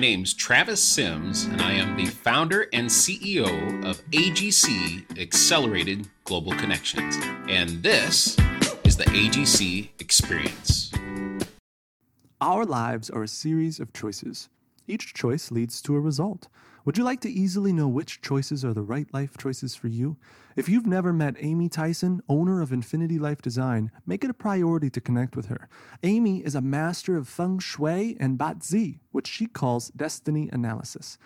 My name's Travis Sims, and I am the founder and CEO of AGC Accelerated Global Connections. And this is the AGC Experience. Our lives are a series of choices. Each choice leads to a result. Would you like to easily know which choices are the right life choices for you? If you've never met Amy Tyson, owner of Infinity Life Design, make it a priority to connect with her. Amy is a master of feng shui and batzi, which she calls destiny analysis.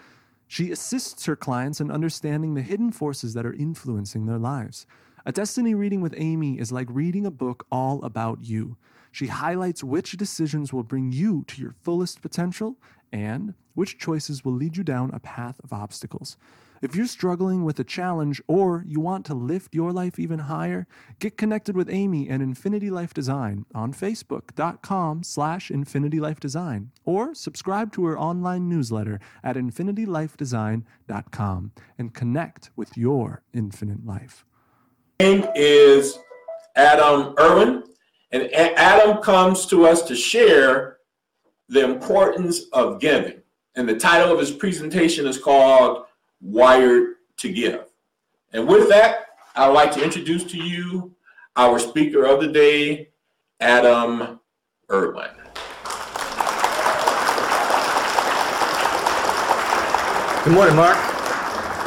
She assists her clients in understanding the hidden forces that are influencing their lives. A destiny reading with Amy is like reading a book all about you. She highlights which decisions will bring you to your fullest potential and which choices will lead you down a path of obstacles. If you're struggling with a challenge or you want to lift your life even higher, get connected with Amy and Infinity Life Design on facebook.com/Infinity Life Design or subscribe to her online newsletter at infinitylifedesign.com and connect with your infinite life. My name is Adam Erwin. And Adam comes to us to share the importance of giving. And the title of his presentation is called Wired to Give. And with that, I would like to introduce to you our speaker of the day, Adam Erwin. Good morning, Mark.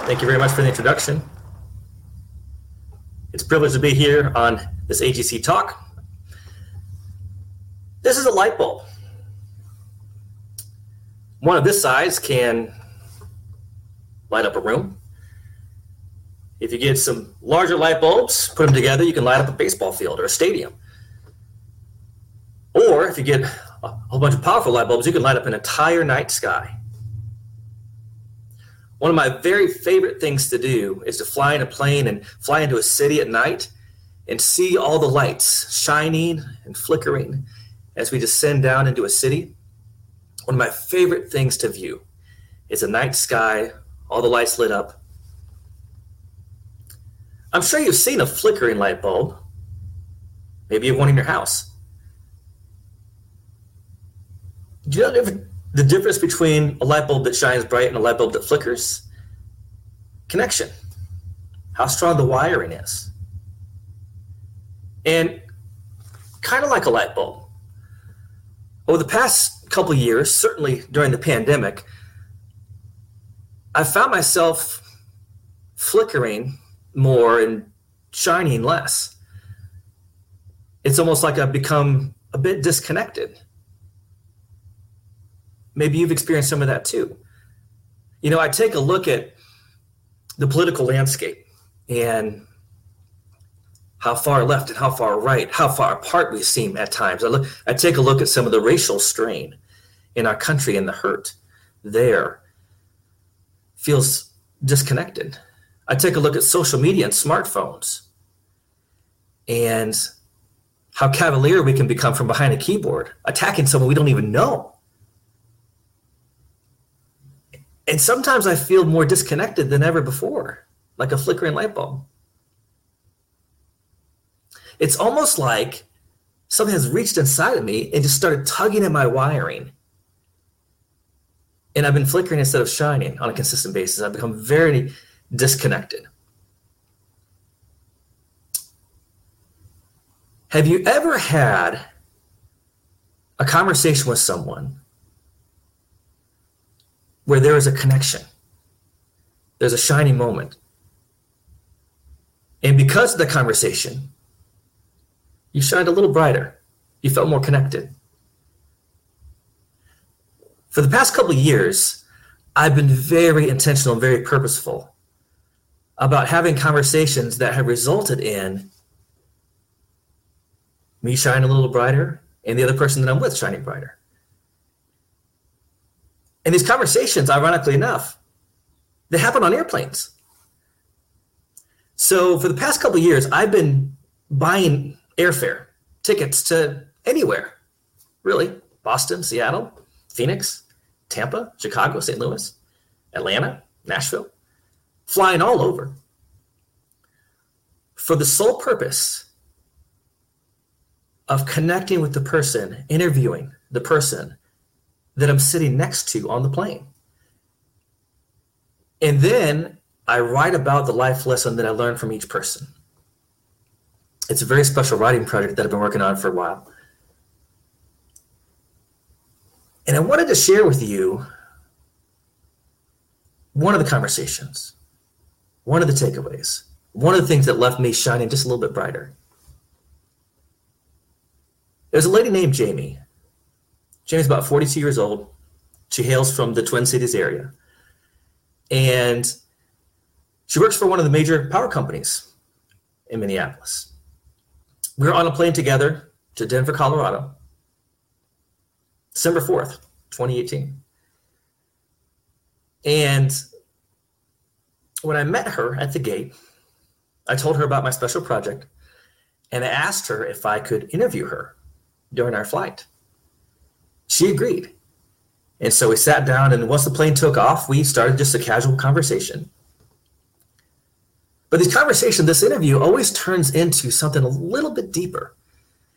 Thank you very much for the introduction. It's a privilege to be here on this AGC talk. This is a light bulb. One of this size can light up a room. If you get some larger light bulbs, put them together, you can light up a baseball field or a stadium. Or if you get a whole bunch of powerful light bulbs, you can light up an entire night sky. One of my very favorite things to do is to fly in a plane and fly into a city at night and see all the lights shining and flickering as we descend down into a city. One of my favorite things to view is a night sky, all the lights lit up. I'm sure you've seen a flickering light bulb. Maybe you have one in your house. Do you know the difference between a light bulb that shines bright and a light bulb that flickers? Connection, how strong the wiring is. And kind of like a light bulb, over the past couple of years, certainly during the pandemic, I found myself flickering more and shining less. It's almost like I've become a bit disconnected. Maybe you've experienced some of that too. You know, I take a look at the political landscape and how far left and how far right, how far apart we seem at times. I take a look at some of the racial strain in our country and the hurt there. Feels disconnected. I take a look at social media and smartphones and how cavalier we can become from behind a keyboard, attacking someone we don't even know. And sometimes I feel more disconnected than ever before, like a flickering light bulb. It's almost like something has reached inside of me and just started tugging at my wiring. And I've been flickering instead of shining on a consistent basis. I've become very disconnected. Have you ever had a conversation with someone where there is a connection? There's a shining moment. And because of the conversation, you shined a little brighter. You felt more connected. For the past couple of years, I've been very intentional and very purposeful about having conversations that have resulted in me shining a little brighter and the other person that I'm with shining brighter. And these conversations, ironically enough, they happen on airplanes. So for the past couple of years, I've been buying airfare, tickets to anywhere, really. Boston, Seattle, Phoenix, Tampa, Chicago, St. Louis, Atlanta, Nashville, flying all over for the sole purpose of connecting with the person, interviewing the person that I'm sitting next to on the plane. And then I write about the life lesson that I learned from each person. It's a very special writing project that I've been working on for a while. And I wanted to share with you one of the conversations, one of the takeaways, one of the things that left me shining just a little bit brighter. There's a lady named Jamie. Jamie's about 42 years old. She hails from the Twin Cities area. And she works for one of the major power companies in Minneapolis. We were on a plane together to Denver, Colorado, December 4th, 2018. And when I met her at the gate, I told her about my special project, and I asked her if I could interview her during our flight. She agreed. And so we sat down, and once the plane took off, we started just a casual conversation. But this interview always turns into something a little bit deeper.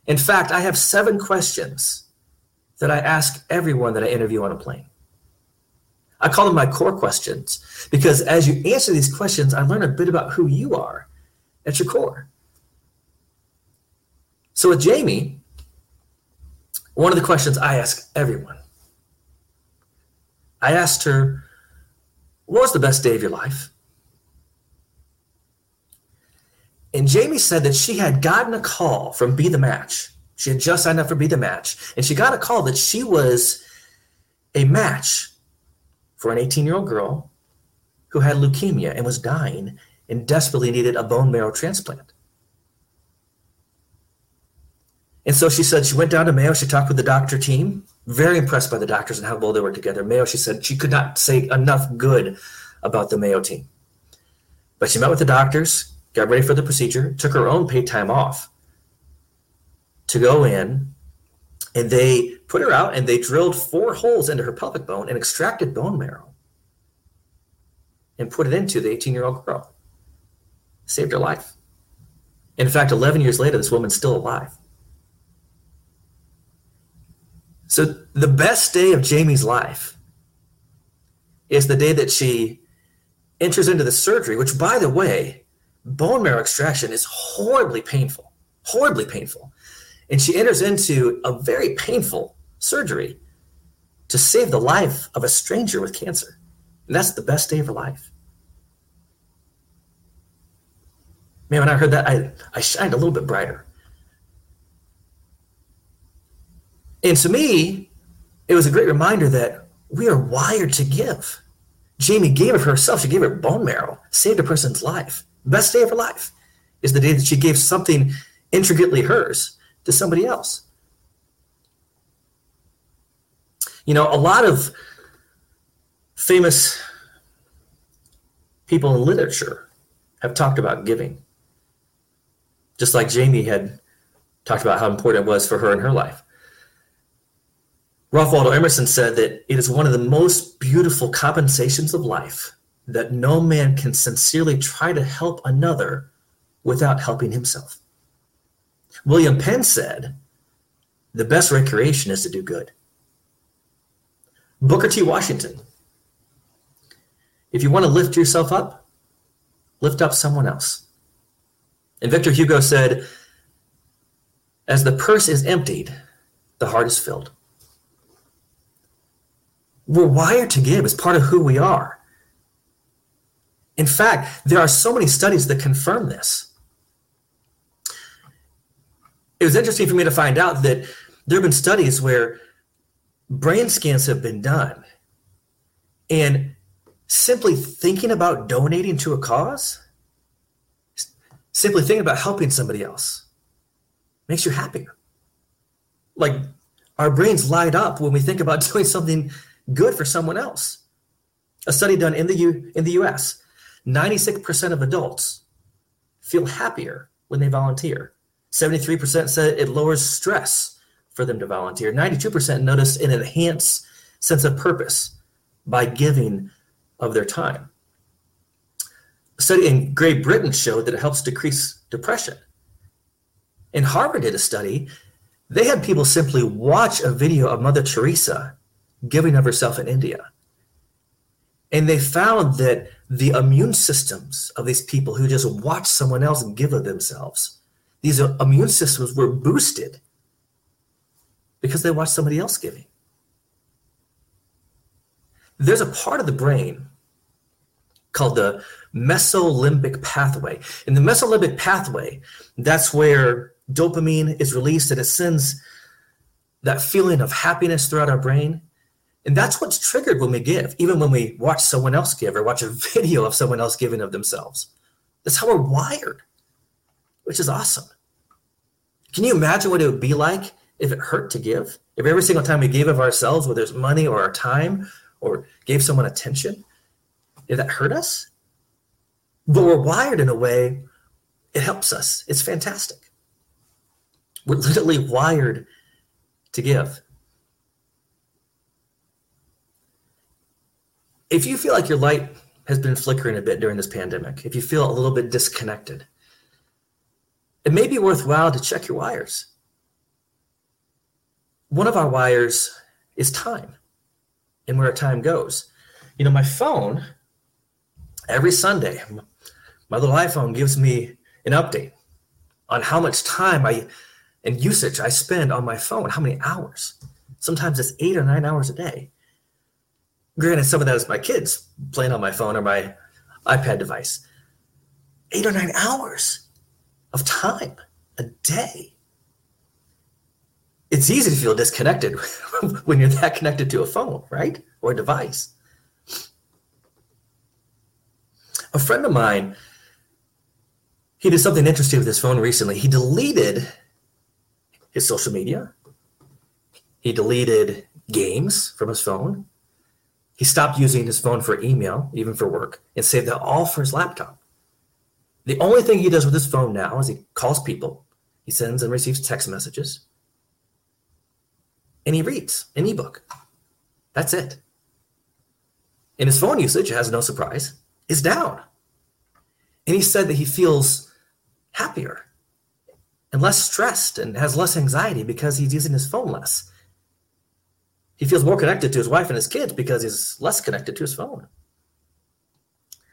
In fact, I have 7 questions that I ask everyone that I interview on a plane. I call them my core questions, because as you answer these questions, I learn a bit about who you are at your core. So with Jamie, one of the questions I ask everyone, I asked her, what was the best day of your life? And Jamie said that she had gotten a call from Be the Match. She had just signed up for Be the Match, and she got a call that she was a match for an 18-year-old girl who had leukemia and was dying and desperately needed a bone marrow transplant. And so she said she went down to Mayo. She talked with the doctor team, very impressed by the doctors and how well they worked together. Mayo, she said she could not say enough good about the Mayo team. But she met with the doctors, got ready for the procedure, took her own paid time off to go in, and they put her out and they drilled 4 holes into her pelvic bone and extracted bone marrow and put it into the 18-year-old girl. Saved her life. In fact, 11 years later, this woman's still alive. So the best day of Jamie's life is the day that she enters into the surgery, which, by the way, bone marrow extraction is horribly painful, horribly painful. And she enters into a very painful surgery to save the life of a stranger with cancer. And that's the best day of her life. Man, when I heard that, I shined a little bit brighter. And to me, it was a great reminder that we are wired to give. Jamie gave of herself. She gave her bone marrow, saved a person's life. Best day of her life is the day that she gave something intricately hers to somebody else. You know, a lot of famous people in literature have talked about giving, just like Jamie had talked about how important it was for her in her life. Ralph Waldo Emerson said that it is one of the most beautiful compensations of life that no man can sincerely try to help another without helping himself. William Penn said, the best recreation is to do good. Booker T. Washington, if you want to lift yourself up, lift up someone else. And Victor Hugo said, as the purse is emptied, the heart is filled. We're wired to give. It's part of who we are. In fact, there are so many studies that confirm this. It was interesting for me to find out that there have been studies where brain scans have been done, and simply thinking about donating to a cause, simply thinking about helping somebody else, makes you happier. Like, our brains light up when we think about doing something good for someone else. A study done in the U.S., 96% of adults feel happier when they volunteer. 73% said it lowers stress for them to volunteer. 92% noticed an enhanced sense of purpose by giving of their time. A study in Great Britain showed that it helps decrease depression. And Harvard did a study. They had people simply watch a video of Mother Teresa giving of herself in India. And they found that the immune systems of these people who just watched someone else give of themselves, these immune systems were boosted because they watched somebody else giving. There's a part of the brain called the mesolimbic pathway. In the mesolimbic pathway, that's where dopamine is released, and it sends that feeling of happiness throughout our brain. And that's what's triggered when we give, even when we watch someone else give or watch a video of someone else giving of themselves. That's how we're wired, which is awesome. Can you imagine what it would be like if it hurt to give? If every single time we gave of ourselves, whether it's money or our time or gave someone attention, if that hurt us? But we're wired in a way, it helps us. It's fantastic. We're literally wired to give. If you feel like your light has been flickering a bit during this pandemic, if you feel a little bit disconnected, it may be worthwhile to check your wires. One of our wires is time and where time goes. You know, my phone, every Sunday, my little iPhone gives me an update on how much time and usage I spend on my phone, how many hours. Sometimes it's 8 or 9 hours a day. Granted, some of that is my kids playing on my phone or my iPad device. 8 or 9 hours of time a day. It's easy to feel disconnected when you're that connected to a phone, right? Or a device. A friend of mine, he did something interesting with his phone recently. He deleted his social media. He deleted games from his phone. He stopped using his phone for email, even for work, and saved that all for his laptop. The only thing he does with his phone now is he calls people, he sends and receives text messages, and he reads an ebook. That's it. And his phone usage, has no surprise, is down. And he said that he feels happier and less stressed and has less anxiety because he's using his phone less. He feels more connected to his wife and his kids because he's less connected to his phone.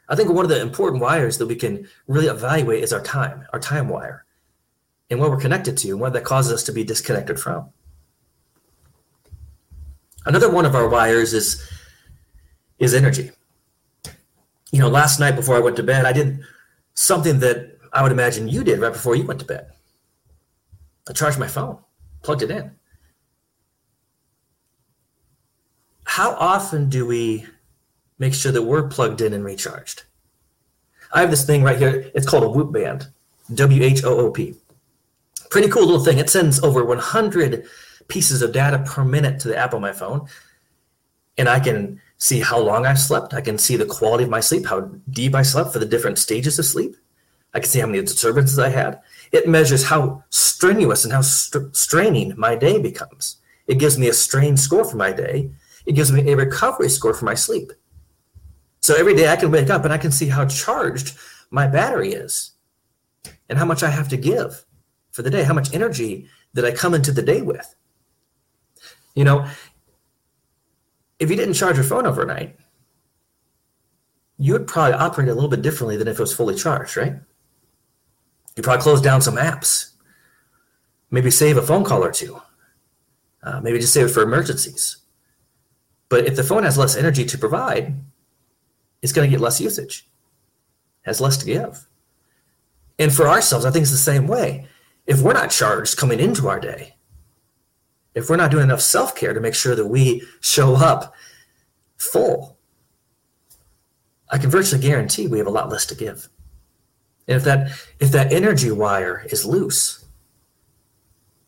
I think one of the important wires that we can really evaluate is our time wire, and what we're connected to and what that causes us to be disconnected from. Another one of our wires is energy. You know, last night before I went to bed, I did something that I would imagine you did right before you went to bed. I charged my phone, plugged it in. How often do we make sure that we're plugged in and recharged? I have this thing right here. It's called a Whoop band, W-H-O-O-P. Pretty cool little thing. It sends over 100 pieces of data per minute to the app on my phone. And I can see how long I've slept. I can see the quality of my sleep, how deep I slept for the different stages of sleep. I can see how many disturbances I had. It measures how strenuous and how straining my day becomes. It gives me a strain score for my day. It gives me a recovery score for my sleep. So every day I can wake up and I can see how charged my battery is and how much I have to give for the day, how much energy that I come into the day with. You know, if you didn't charge your phone overnight, you would probably operate a little bit differently than if it was fully charged, right? You probably close down some apps, maybe save a phone call or two, maybe just save it for emergencies. But if the phone has less energy to provide, it's going to get less usage, has less to give. And for ourselves, I think it's the same way. If we're not charged coming into our day, if we're not doing enough self-care to make sure that we show up full, I can virtually guarantee we have a lot less to give. And if that energy wire is loose,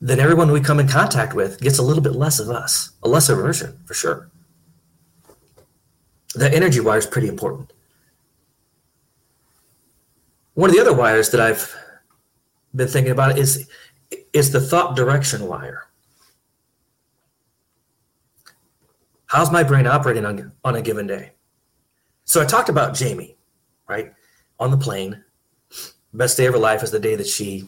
then everyone we come in contact with gets a little bit less of us, a lesser version for sure. That energy wire is pretty important. One of the other wires that I've been thinking about is the thought direction wire. How's my brain operating on a given day? So I talked about Jamie, right? On the plane. Best day of her life is the day that she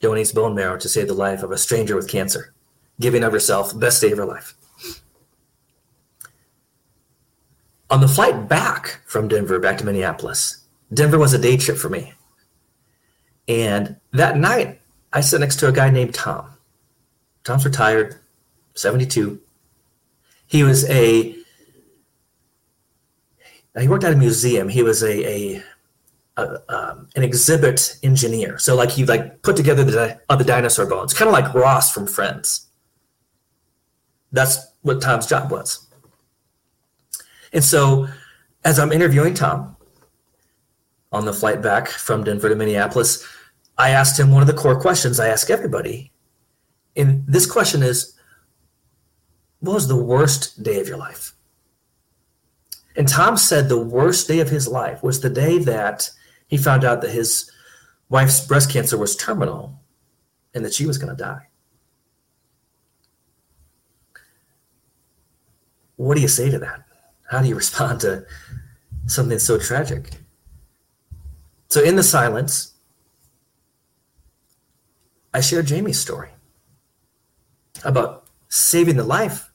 donates bone marrow to save the life of a stranger with cancer, giving of herself, best day of her life. On the flight back from Denver back to Minneapolis, Denver was a day trip for me. And that night, I sat next to a guy named Tom. Tom's retired, 72. He was he worked at a museum. He was an exhibit engineer. So like he like put together the other dinosaur bones, kind of like Ross from Friends. That's what Tom's job was. And so as I'm interviewing Tom on the flight back from Denver to Minneapolis, I asked him one of the core questions I ask everybody. And this question is, what was the worst day of your life? And Tom said the worst day of his life was the day that he found out that his wife's breast cancer was terminal and that she was going to die. What do you say to that? How do you respond to something so tragic? So in the silence, I shared Jamie's story about saving the life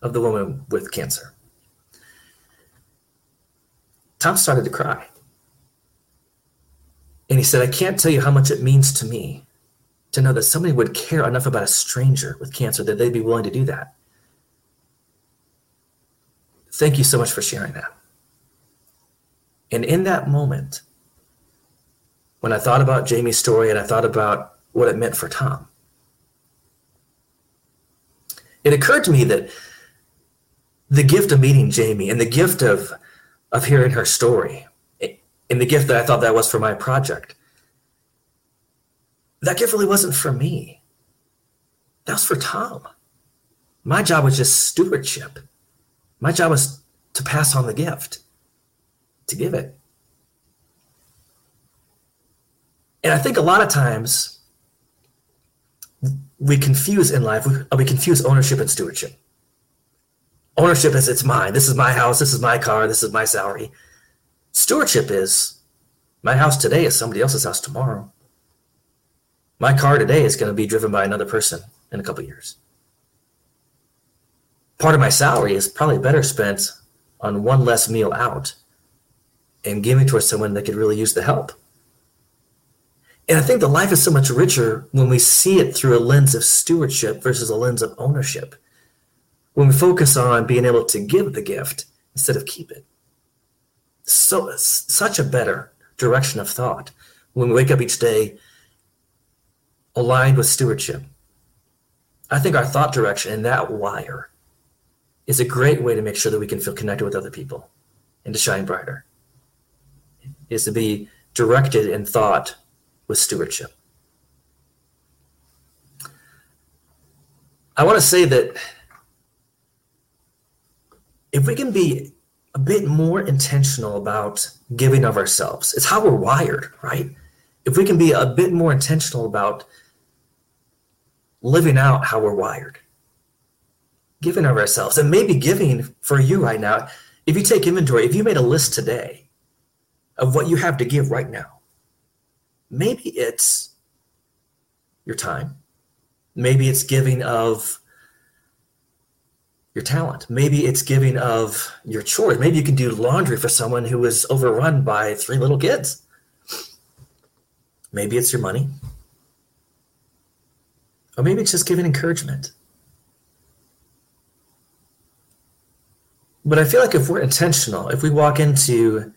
of the woman with cancer. Tom started to cry. And he said, I can't tell you how much it means to me to know that somebody would care enough about a stranger with cancer that they'd be willing to do that. Thank you so much for sharing that. And in that moment, when I thought about Jamie's story and I thought about what it meant for Tom, it occurred to me that the gift of meeting Jamie and the gift of hearing her story and the gift that I thought that was for my project, that gift really wasn't for me. That was for Tom. My job was just stewardship. My job was to pass on the gift, to give it. And I think a lot of times we confuse in life, we confuse ownership and stewardship. Ownership is it's mine. This is my house. This is my car. This is my salary. Stewardship is my house today is somebody else's house tomorrow. My car today is going to be driven by another person in a couple of years. Part of my salary is probably better spent on one less meal out and giving towards someone that could really use the help. And I think the life is so much richer when we see it through a lens of stewardship versus a lens of ownership. When we focus on being able to give the gift instead of keep it. So such a better direction of thought when we wake up each day aligned with stewardship. I think our thought direction and that wire is a great way to make sure that we can feel connected with other people and to shine brighter, is to be directed in thought with stewardship. I want to say that if we can be a bit more intentional about giving of ourselves, it's how we're wired, right? If we can be a bit more intentional about living out how we're wired, giving of ourselves, and maybe giving for you right now. If you take inventory, if you made a list today of what you have to give right now, maybe it's your time. Maybe it's giving of your talent. Maybe it's giving of your chores. Maybe you can do laundry for someone who is overrun by 3 little kids. Maybe it's your money. Or maybe it's just giving encouragement. But I feel like if we're intentional, if we walk into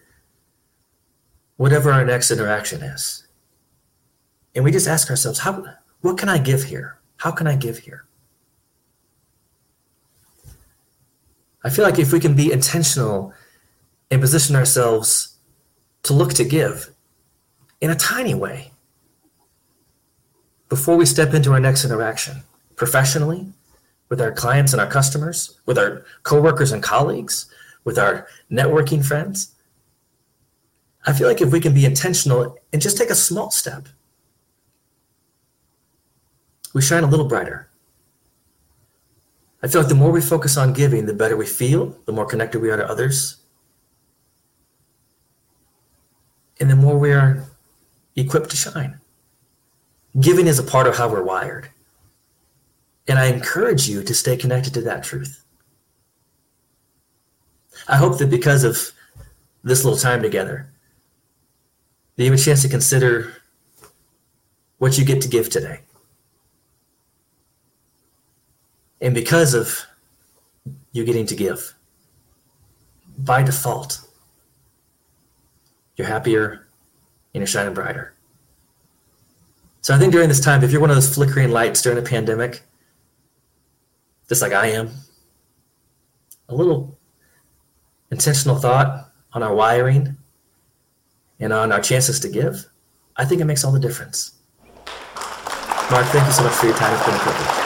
whatever our next interaction is, and we just ask ourselves, what can I give here? How can I give here? I feel like if we can be intentional and position ourselves to look to give in a tiny way before we step into our next interaction, professionally, with our clients and our customers, with our coworkers and colleagues, with our networking friends. I feel like if we can be intentional and just take a small step, we shine a little brighter. I feel like the more we focus on giving, the better we feel, the more connected we are to others, and the more we are equipped to shine. Giving is a part of how we're wired. And I encourage you to stay connected to that truth. I hope that because of this little time together, that you have a chance to consider what you get to give today. And because of you getting to give, by default, you're happier and you're shining brighter. So I think during this time, if you're one of those flickering lights during a pandemic, just like I am, a little intentional thought on our wiring and on our chances to give, I think it makes all the difference. Mark, thank you so much for your time. It's been a pleasure.